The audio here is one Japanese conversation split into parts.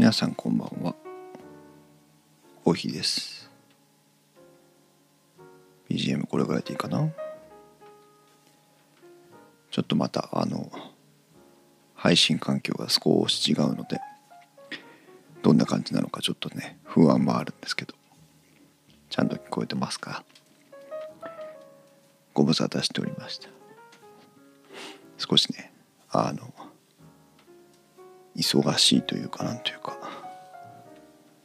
皆さんこんばんは、コーヒーです。 BGM これぐらいでいいかな。ちょっとまた配信環境が少し違うのでどんな感じなのかちょっとね不安もあるんですけど、ちゃんと聞こえてますか？ご無沙汰しておりました。少しね忙しいというかなんというか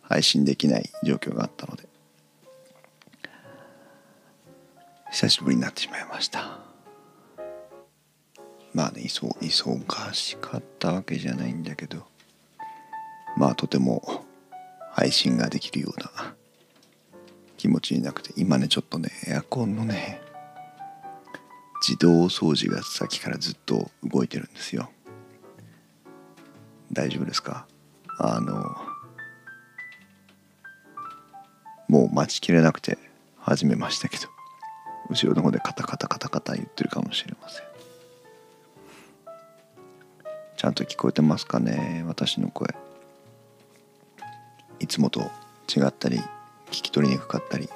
配信できない状況があったので久しぶりになってしまいました。まあね、忙しかったわけじゃないんだけど、まあとても配信ができるような気持ちになくて、今ねちょっとねエアコンのね自動掃除がさっきからずっと動いてるんですよ。大丈夫ですか？もう待ちきれなくて始めましたけど、後ろの方でカタカタカタカタ言ってるかもしれません。ちゃんと聞こえてますかね、私の声。いつもと違ったり聞き取りにくかったり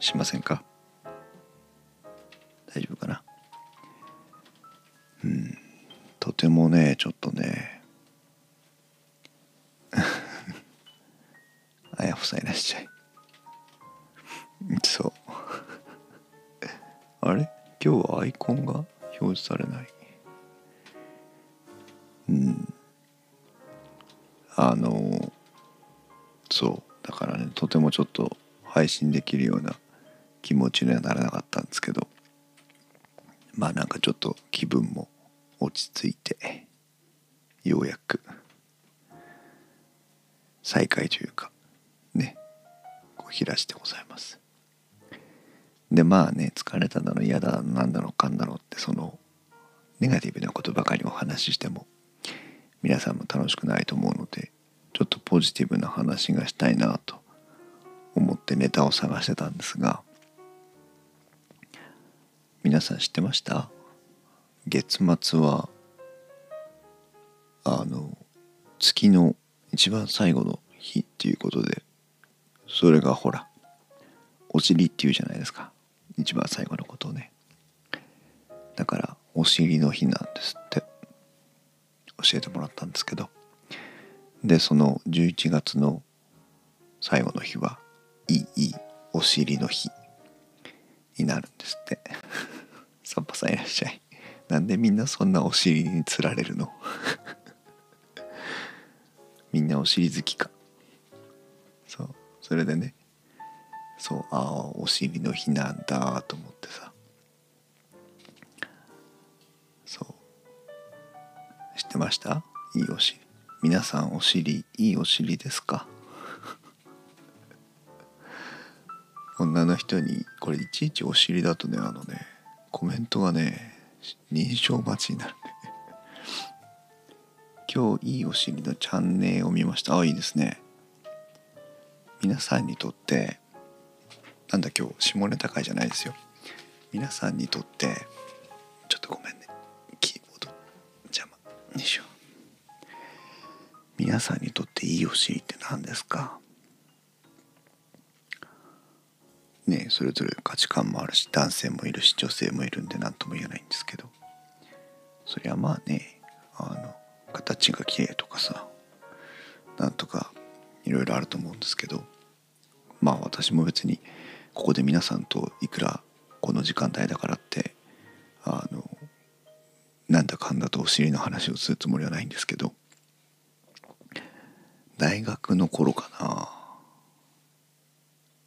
しませんか？大丈夫かな？とてもねちょっとねあやふさいらっしゃい。そうあれ今日はアイコンが表示されない。そうだからね、とてもちょっと配信できるような気持ちにはならなかったんですけど、まあなんかちょっと気分も落ち着いてようやく再開というかね、こう開してございます。でまあね、疲れただの嫌だなんだろうかんだろうってそのネガティブなことばかりお話ししても皆さんも楽しくないと思うので、ちょっとポジティブな話がしたいなと思ってネタを探してたんですが、皆さん知ってました？月末は月の一番最後の日っていうことで、それがほらお尻っていうじゃないですか、一番最後のことをね。だからお尻の日なんですって教えてもらったんですけど、でその11月の最後の日はいいお尻の日になるんですってサンパさんいらっしゃい。なんでみんなそんなお尻につられるのみんなお尻好きか。そうそれでね、そうお尻の日なんだと思ってさ。そう知ってました？いいお尻。皆さんお尻いいお尻ですか？女の人にこれいちいちお尻だとねコメントがね認証待ちになる今日いいお尻のチャンネルを見ました。あ、いいですね。皆さんにとってなんだ、今日下ネタ会じゃないですよ。皆さんにとって、ちょっとごめんねキーボード邪魔にしよう。皆さんにとっていいお尻って何ですかね。それぞれ価値観もあるし、男性もいるし女性もいるんで何とも言えないんですけど、そりゃまあね形が綺麗とかさ、なんとかいろいろあると思うんですけど、まあ私も別にここで皆さんといくらこの時間帯だからってなんだかんだとお尻の話をするつもりはないんですけど、大学の頃か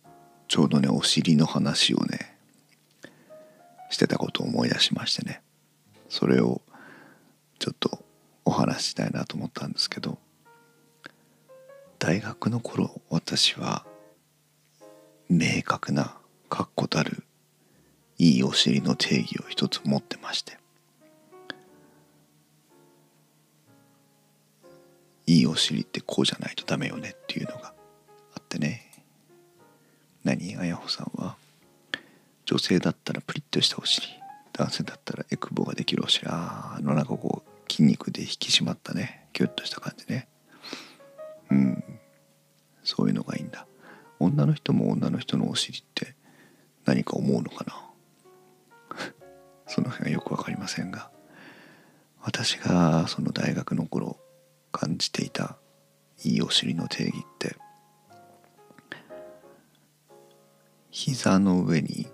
な、ちょうどねお尻の話をねしてたことを思い出しましてね、それをちょっとお話ししたいなと思ったんですけど、大学の頃私は明確な確固たるいいお尻の定義を一つ持ってまして、いいお尻ってこうじゃないとダメよねっていうのがあってね。何、あやほさんは女性だったらプリッとしたお尻、男性だったらエクボができるお尻、なんかこう筋肉で引き締まったねキュッとした感じね、うん、そういうのがいいんだ。女の人も女の人のお尻って何か思うのかなその辺はよくわかりませんが、私がその大学の頃感じていたいいお尻の定義って、膝の上に、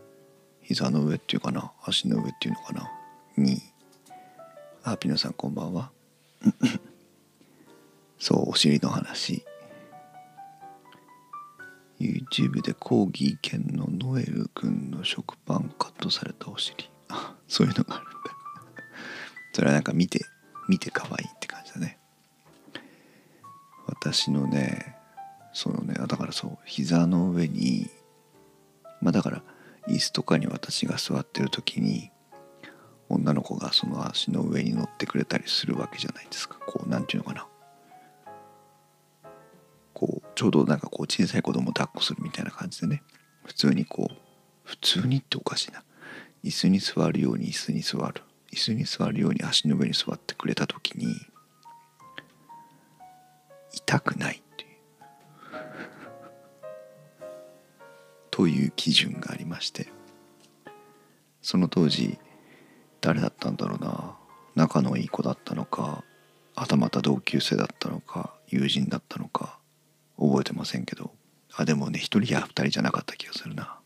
膝の上っていうかな、足の上っていうのかなに、あ、ピノさんこんばんはそう、お尻の話、 YouTube でコーギー犬のノエル君の食パンカットされたお尻そういうのがあるんだそれはなんか見て可愛いって感じだね。私のね、そのね、だからそう、膝の上に、まあだから椅子とかに私が座ってる時に女の子がその足の上に乗ってくれたりするわけじゃないですか。こう、なんていうのかな、こうちょうどなんかこう小さい子供を抱っこするみたいな感じでね、普通にこう、普通にっておかしいな、椅子に座るように椅子に座るように足の上に座ってくれた時に痛くないっていうという基準がありまして、その当時誰だったんだろうな、仲のいい子だったのか、はたまた同級生だったのか、友人だったのか覚えてませんけど、あ、でもね、一人や二人じゃなかった気がするな。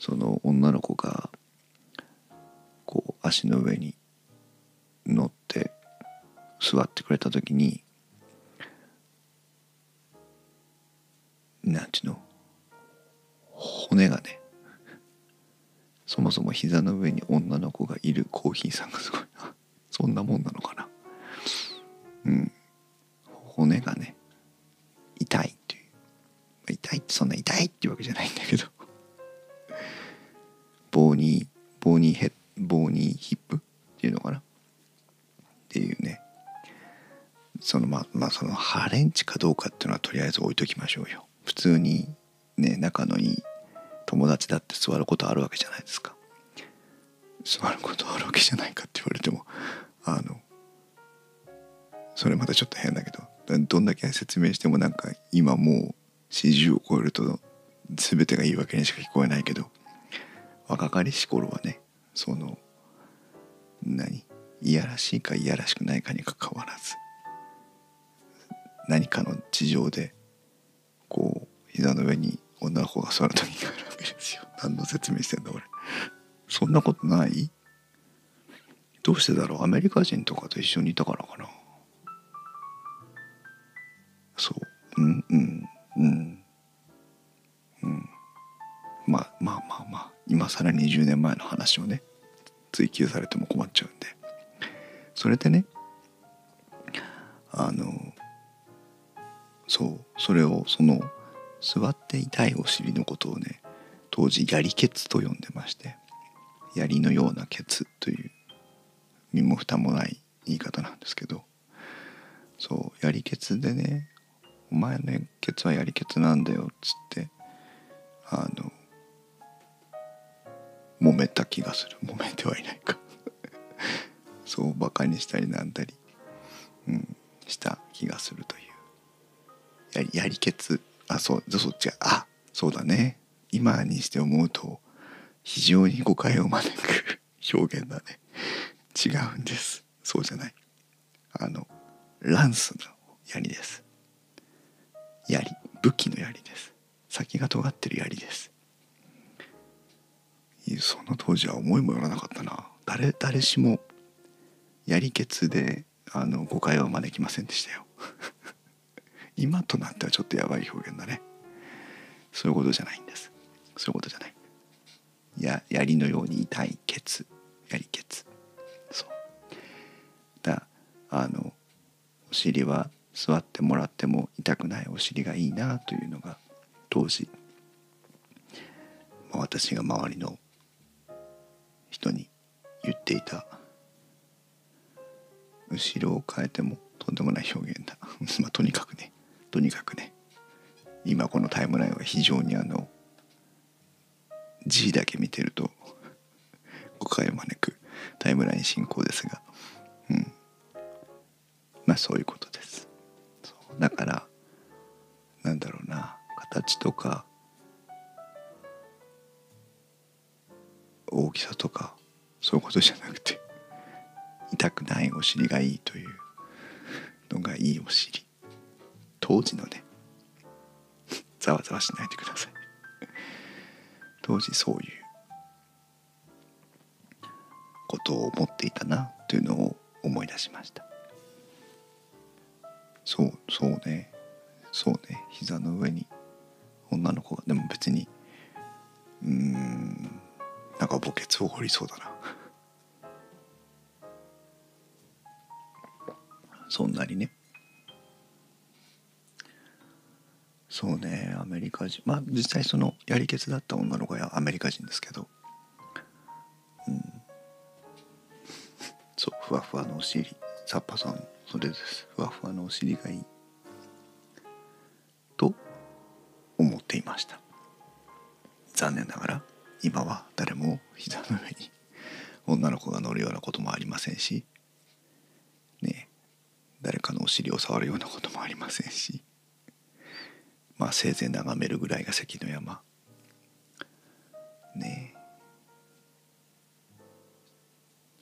その女の子がこう足の上に乗って座ってくれた時に、なんていうの、骨がね、そもそも膝の上に女の子がいるコーヒーさんがすごいなそんなもんなのかな、うん、骨がね痛いっていう、痛いってそんな痛いっていうわけじゃないんだけど棒にヒップっていうのかなっていうね、そのまあそのハレンチかどうかっていうのはとりあえず置いときましょうよ。普通にね、仲のいい友達だって座ることあるわけじゃないですか。座ることあるわけじゃないかって言われても、それまたちょっと変だけど、どんだけ説明してもなんか今もう40を超えると全てが言い訳にしか聞こえないけど、若かりし頃はね、そのいやらしいかいやらしくないかにかかわらず、何かの事情でこう膝の上に女の子が座る時があるわけですよ。何の説明してんだ俺そんなことない？どうしてだろう、アメリカ人とかと一緒にいたからかな。そう、うんうんうんうん、まあ今更20年前の話をね追求されても困っちゃうんで、それでね、そう、それをその座って痛いお尻のことをね、当時やりケツと呼んでまして、槍のようなケツという身も蓋もない言い方なんですけど、そう、やりケツでね、お前のケツはやりケツなんだよっつって揉めた気がする。揉めてはいないかそうバカにしたりなんだり、うん、した気がするという、やりケツ、あ、そう違う、あ、そうだね、今にして思うと非常に誤解を招く表現だね。違うんです、そうじゃない、ランスの槍です。槍、武器の槍です。先が尖ってる槍です。その当時は思いもよらなかったな。誰しもやりけつで誤解は招きませんでしたよ今となってはちょっとやばい表現だね。そういうことじゃないんです。そういうことじゃない。槍のように痛いケツ、やりケツ。そうだ、お尻は座ってもらっても痛くないお尻がいいなというのが当時、私が周りの人に言っていた。後ろを変えてもとんでもない表現だまあとにかくね今このタイムラインは非常に字だけ見てると誤解を招くタイムライン進行ですが、うん、まあそういうことです。そうだからとか大きさとかそういうことじゃなくて、痛くないお尻がいいというのがいいお尻、当時のね、ざわざわしないでください。当時そういうことを思っていたなというのを思い出しました。そうね膝の上に女の子が、でも別になんか墓穴を掘りそうだなそんなにね、そうね、アメリカ人、まあ実際そのやり血だった女の子はアメリカ人ですけど、そうふわふわのお尻、サッパさんそれです、ふわふわのお尻がいいと思っていました。残念ながら今は誰も膝の上に女の子が乗るようなこともありませんしね、誰かのお尻を触るようなこともありませんし、まあせいぜい眺めるぐらいが関の山ね、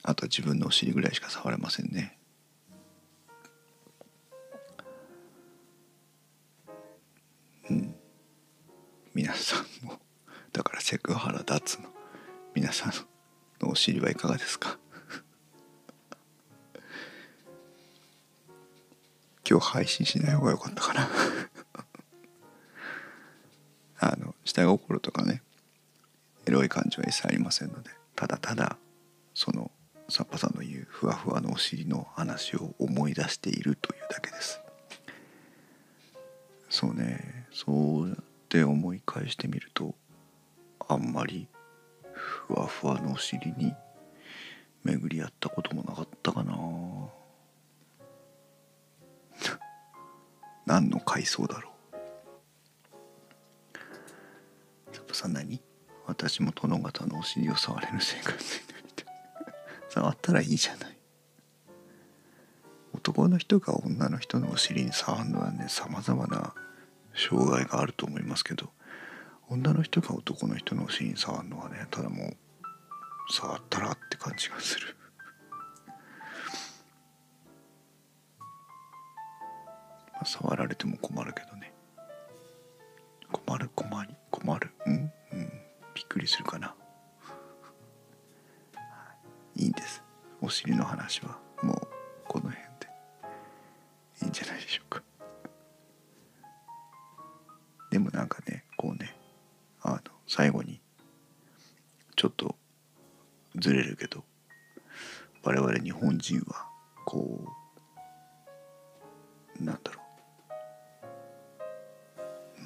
あとは自分のお尻ぐらいしか触れませんね。皆さんもだからセクハラ脱の皆さんのお尻はいかがですか今日配信しない方が良かったかな下心とかね、エロい感情は一切ありませんので、ただただそのサッパさんの言うふわふわのお尻の話を思い出しているというだけです。そうね、そうやって思い返してみると、あんまりふわふわのお尻に巡り合ったこともなかったかな何の回想だろう。サッパさん何？私も殿方のお尻を触れる生活になりたい触ったらいいじゃない。男の人が女の人のお尻に触るのはね、様々な障害があると思いますけど、女の人が男の人のお尻に触るのはね、ただもう触ったらって感じがするまあ触られても困るけどね、困るびっくりするかな。いいんです、お尻の話はもうこの辺でいいんじゃないでしょうか。でもなんかね、こうね、最後にちょっとずれるけど、我々日本人はこうなんだろ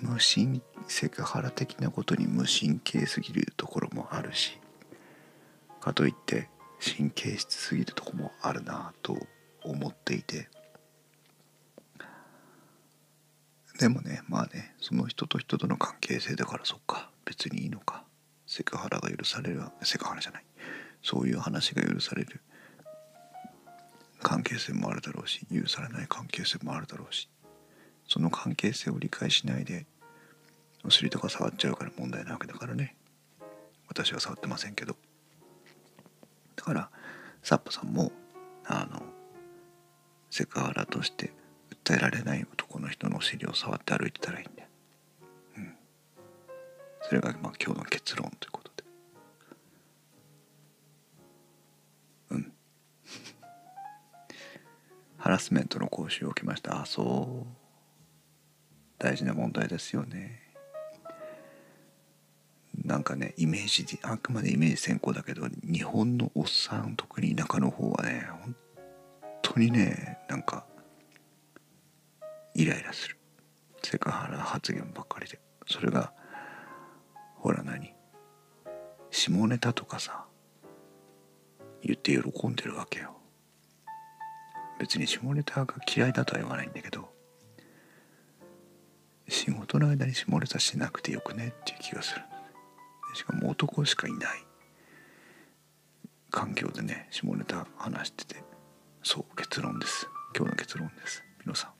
う、無神セクハラ的なことに無神経すぎるところもあるし、かといって神経質すぎるところもあるなと思っていて、でもね、まあね、その人と人との関係性だから、そっか、別にいいのか。セクハラが許される、セクハラじゃない、そういう話が許される関係性もあるだろうし、許されない関係性もあるだろうし、その関係性を理解しないでお尻とか触っちゃうから問題なわけだからね。私は触ってませんけど、だからサッパさんもセクハラとして訴えられない男の人のお尻を触って歩いてたらいいんだよ、それがまあ今日の結論ということで、ハラスメントの講習を受けました。あ、そう、大事な問題ですよね。なんかね、イメージ、あくまでイメージ先行だけど、日本のおっさん、特に田舎の方はね、本当にね、なんかイライラする、セクハラ発言ばっかりで、それがほら何、下ネタとかさ言って喜んでるわけよ。別に下ネタが嫌いだとは言わないんだけど、仕事の間に下ネタしなくてよくねっていう気がする。しかも男しかいない環境でね、下ネタ話してて、そう結論です、今日の結論です皆さん。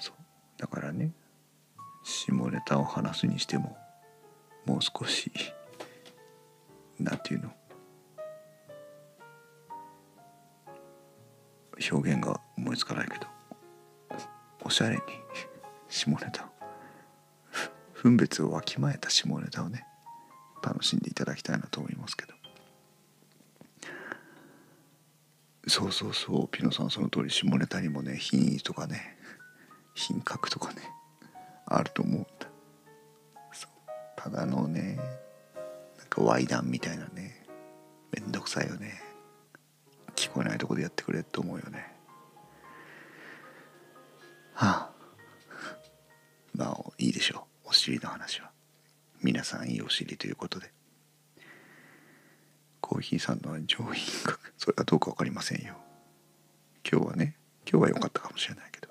そうだからね、下ネタを話すにしても、もう少しなんていうの、表現が思いつかないけど、おしゃれに下ネタを、分別をわきまえた下ネタをね、楽しんでいただきたいなと思いますけど。そうそうそう、ピノさんその通り、下ネタにもね、品位とかね、品格とかね、あると思うんだ。そう、ただのね、なんかワイダンみたいなね、めんどくさいよね、聞こえないとこでやってくれって思うよね。はあ、まあいいでしょう、お尻の話は。皆さんいいお尻ということで。コーヒーさんの上品格、それはどうか分かりませんよ。今日はね、今日は良かったかもしれないけど。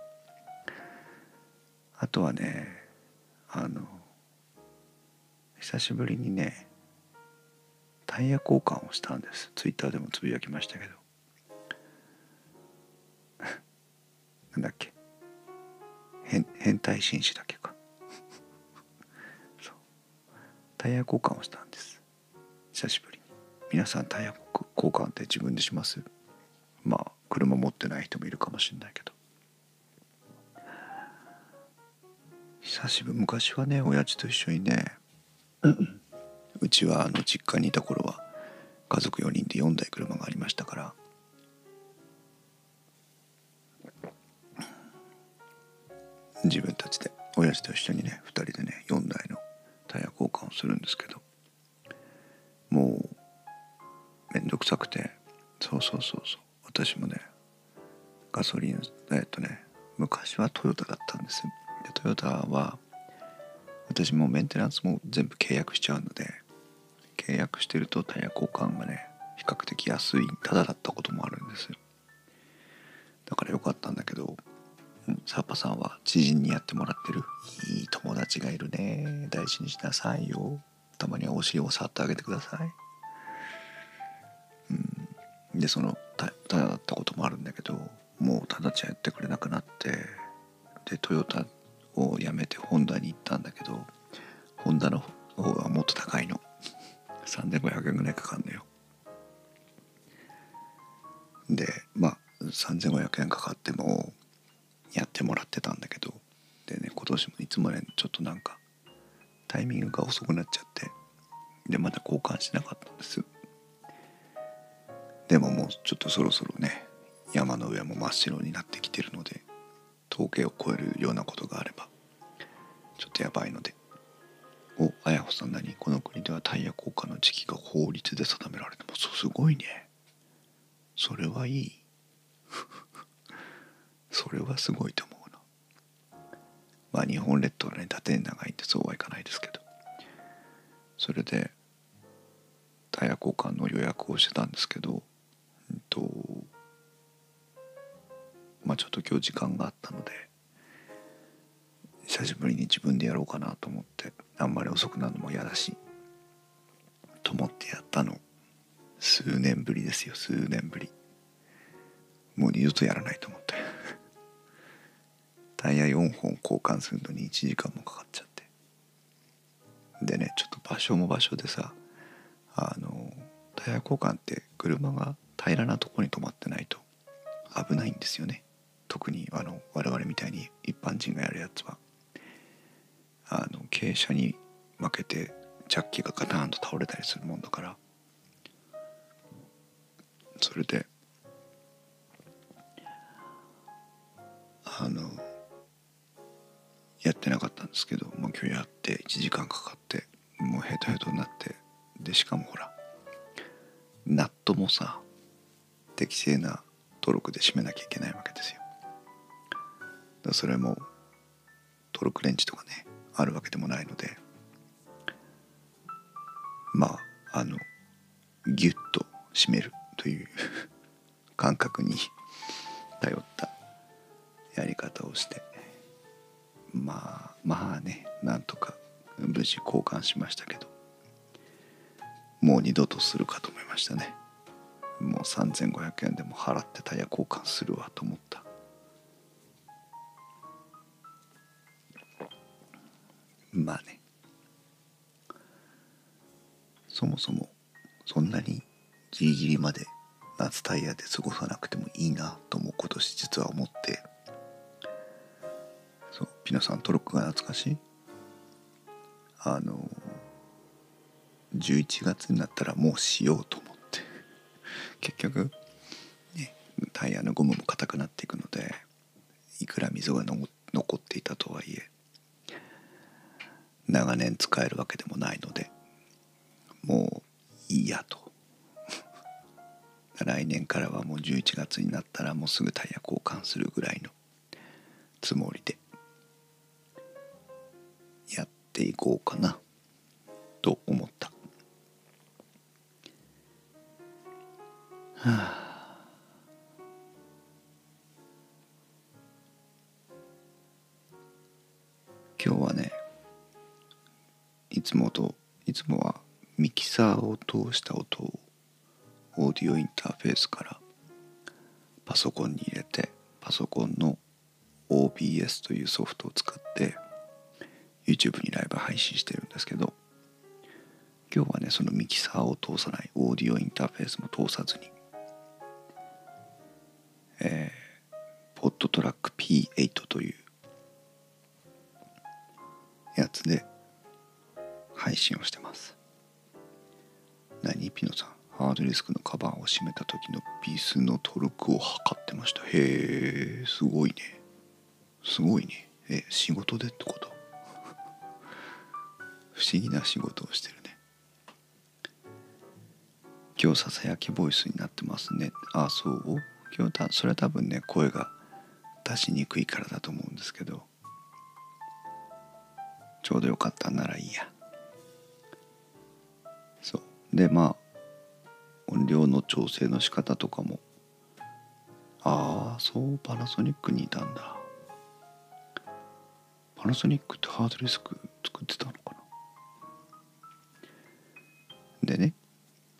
あとはね、久しぶりにね、タイヤ交換をしたんです。ツイッターでもつぶやきましたけど。なんだっけ、変態紳士だっけか。そう。タイヤ交換をしたんです。久しぶりに。皆さんタイヤ交換って自分でします？まあ車持ってない人もいるかもしれないけど、久しぶり、昔はね、親父と一緒にね、うちは実家にいた頃は家族4人で4台車がありましたから、自分たちで親父と一緒にね、2人でね4台のタイヤ交換をするんですけど、もうめんどくさくて、そう、私もね、ガソリン、昔はトヨタだったんですよ。で、トヨタは、私もメンテナンスも全部契約しちゃうので、契約してるとタイヤ交換がね、比較的安い、タダだったこともあるんですよ。だから良かったんだけど、サッパさんは知人にやってもらってる、いい友達がいるね、大事にしなさいよ、たまにはお尻を触ってあげてください。で、そのタダだったこともあるんだけど、もうタダじゃやってくれなくなって、でトヨタを辞めてホンダに行ったんだけど、ホンダの方がもっと高いの、3500円ぐらいかかんのよ。でまあ3500円かかってもやってもらってたんだけど、でね、今年もいつもね、ちょっとなんかタイミングが遅くなっちゃって、でまだ交換しなかったんです。でももうちょっとそろそろね、山の上も真っ白になってきてるので、峠を越えるようなことがあればちょっとやばいので。お、あやほさん、何、この国ではタイヤ交換の時期が法律で定められても、すごいね、それはいいそれはすごいと思うな。まあ日本列島はね、縦に長いんでそうはいかないですけど、それでタイヤ交換の予約をしてたんですけど、まあちょっと今日時間があったので、久しぶりに自分でやろうかなと思って、あんまり遅くなるのも嫌だしと思ってやったの。数年ぶりですよ、数年ぶり。もう二度とやらないと思ってタイヤ4本交換するのに1時間もかかっちゃって、でね、ちょっと場所も場所でさ、タイヤ交換って車が平らなとこに止まってないと危ないんですよね。特に我々みたいに一般人がやるやつは、傾斜に負けてジャッキがガタンと倒れたりするもんだから。それでやってなかったんですけど、もう今日やって1時間かかって、もうヘトヘトになって、でしかもほら、ナットもさ、適正なトルクで締めなきゃいけないわけですよ。だ、それもトルクレンチとかね、あるわけでもないので、まあギュッと締めるという感覚に頼ったやり方をして、まあね、なんとか無事交換しましたけど、もう二度とするかと思いましたね。もう3500円でも払ってタイヤ交換するわと思った。まあね、そもそもそんなにギリギリまで夏タイヤで過ごさなくてもいいなとも今年実は思って、そう、ピノさんトロックが懐かしい。11月になったらもうしようと思って結局、ね、タイヤのゴムも硬くなっていくので、いくら溝が残っていたとはいえ長年使えるわけでもないので、もういいやと来年からはもう11月になったらもうすぐタイヤ交換するぐらいのつもりでやっていこうかなと思った。はあ、今日はね、いつもはミキサーを通した音をオーディオインターフェースからパソコンに入れて、パソコンの OBS というソフトを使って YouTube にライブ配信してるんですけど、今日はね、そのミキサーを通さない、オーディオインターフェースも通さずに、ポッドトラック P8 というやつで配信をしてます。何、ピノさんハードディスクのカバーを閉めた時のビスのトルクを測ってました。へえ、すごいね、すごいね。仕事でってこと不思議な仕事をしてるね。今日ささやきボイスになってますね。あ、そう、今日それは多分ね、声が出しにくいからだと思うんですけど、ちょうどよかったんならいいや。そうで、まあ音量の調整の仕方とかも、ああそう、パナソニックにいたんだ。パナソニックってハードディスク作ってたのかな。でね、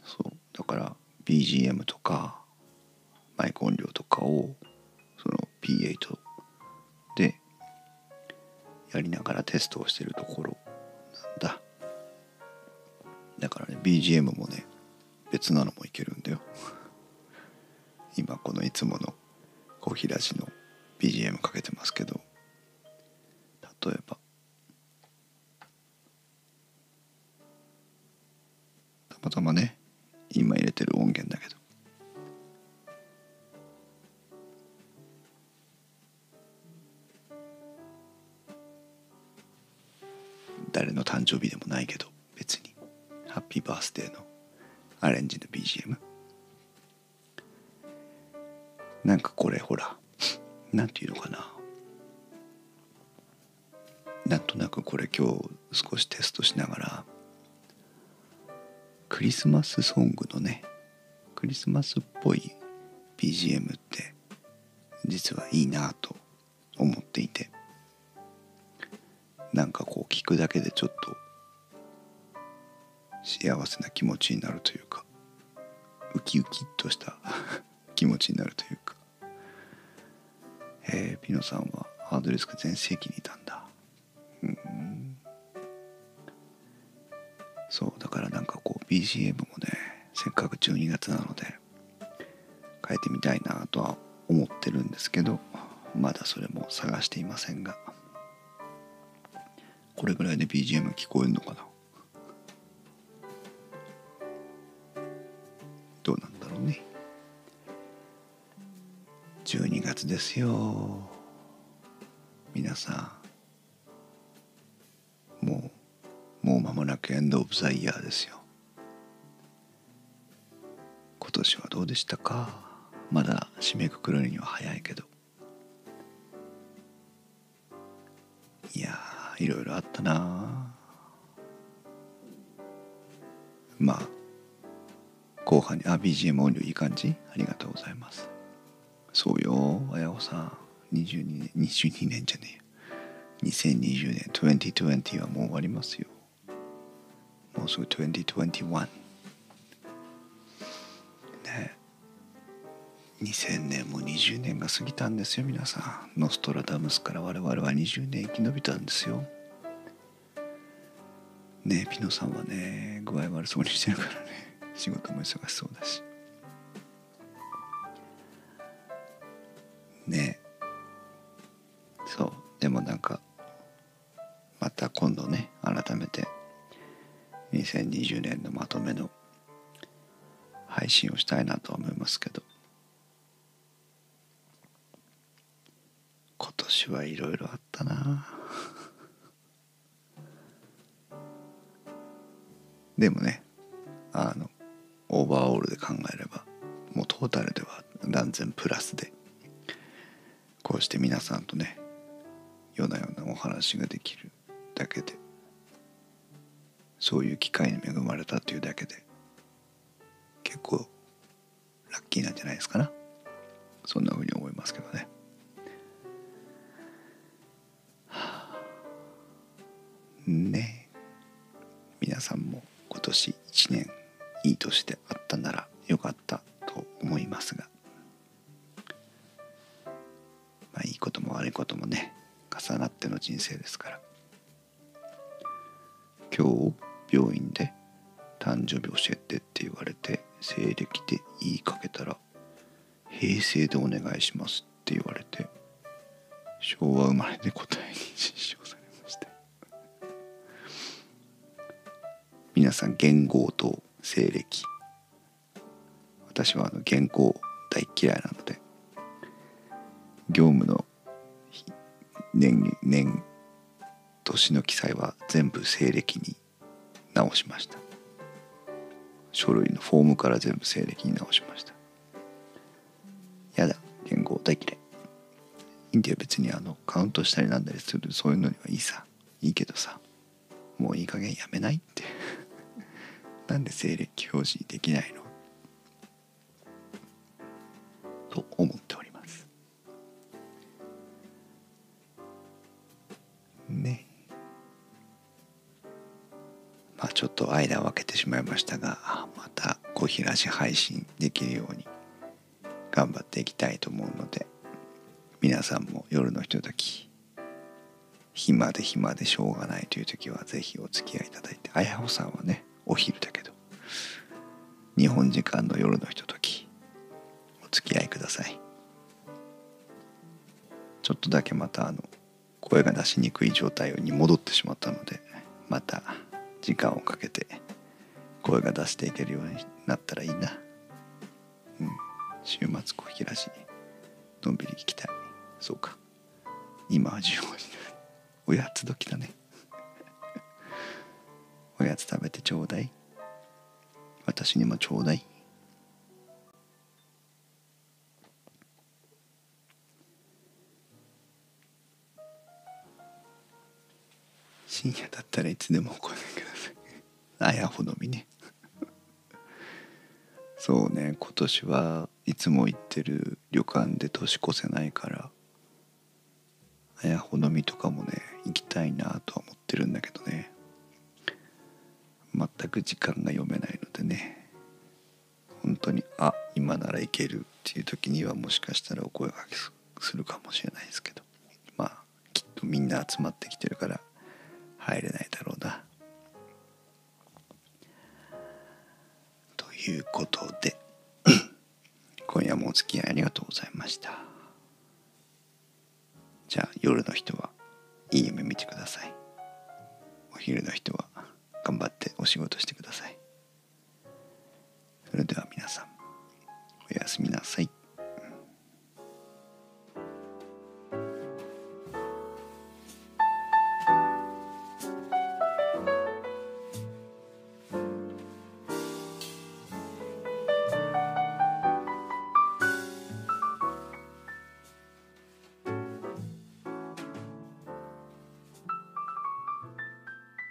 そうだから BGM とかマイク音量とかをその P8 でやりながらテストをしてるところなんだ。だからね、 BGM もね、別なのもいけるんだよ今このいつものコーヒーラジの BGM かけてますけど、例えばたまたまね、今入れてる音源だけど、誰の誕生日でもないけど、別にハッピーバースデーのアレンジの BGM、 なんかこれほら、なんていうのかな、なんとなくこれ今日少しテストしながら、クリスマスソングのね、クリスマスっぽい BGM って実はいいなと思っていて、なんかこう聞くだけでちょっと幸せな気持ちになるというか、ウキウキっとした気持ちになるというか。ピノさんはハードディスク全盛期にいたんだ。そうだから、なんかこう BGM もね、せっかく12月なので変えてみたいなとは思ってるんですけど、まだそれも探していませんが、これぐらいで BGM 聞こえるのかな、どうなんだろうね。12月ですよ。皆さん、もう間もなくエンドオブザイヤーですよ。今年はどうでしたか。まだ締めくくるには早いけど、いやー、いろいろあったな。まあ後半に、BGM 音量いい感じ、ありがとうございます。そうよ、あやほさん、2020年2020はもう終わりますよ。もうすぐ2021ねえ、2000年も20年が過ぎたんですよ。皆さん、ノストラダムスから我々は20年生き延びたんですよ。ね、ピノさんはね具合悪そうにしてるからね、仕事も忙しそうだしね。そう、でもなんかまた今度ね改めて2020年のまとめの配信をしたいなと思いますけど、今年はいろいろあったなでもね、オーバーオールで考えればもうトータルでは断然プラスで、こうして皆さんとねよなよなお話ができるだけで、そういう機会に恵まれたというだけで結構ラッキーなんじゃないですかな。そんな風に思いますけどね。ねえ、皆さんも今年1年いい年であったならよかったと思いますが、まあいいことも悪いこともね重なっての人生ですから、今日病院で誕生日教えてって言われて西暦で言いかけたら平成でお願いしますって言われて、昭和生まれで答えに失笑されました皆さん元号と西暦、私は元号大嫌いなので業務の年の記載は全部西暦に直しました。書類のフォームから全部西暦に直しました。やだ、言語大嫌い。インディは別にカウントしたりなんだりするそういうのにはいいさ、いいけどさ、もういい加減やめないってなんで西暦表示できないのと思っておりますね。まあ、ちょっと間を空けてしまいましたが、また小平市配信できるように頑張っていきたいと思うので、皆さんも夜のひととき、暇でしょうがないという時はぜひお付き合いいただいて、あやほさんはねお昼だけど日本時間の夜のひとときお付き合いください。ちょっとだけまた声が出しにくい状態に戻ってしまったので、また時間をかけて声が出していけるようになったらいいな。うん、週末小平市のんびり行きたい。そうか、今は15時だ。おやつ時だねおやつ食べてちょうだい。私にもちょうだい。深夜だったらいつでもお声がけくださいあやほのみねそうね、今年はいつも行ってる旅館で年越せないから、あやほのみとかもね行きたいなとは思ってるんだけどね、全く時間が読めないのでね、本当に今なら行けるっていう時にはもしかしたらお声掛けするかもしれないですけど、まあきっとみんな集まってきてるから入れないだろうな。ということで今夜もお付き合いありがとうございました。じゃあ夜の人はいい夢見てください。お昼の人は頑張ってお仕事してください。それでは皆さんおやすみなさい。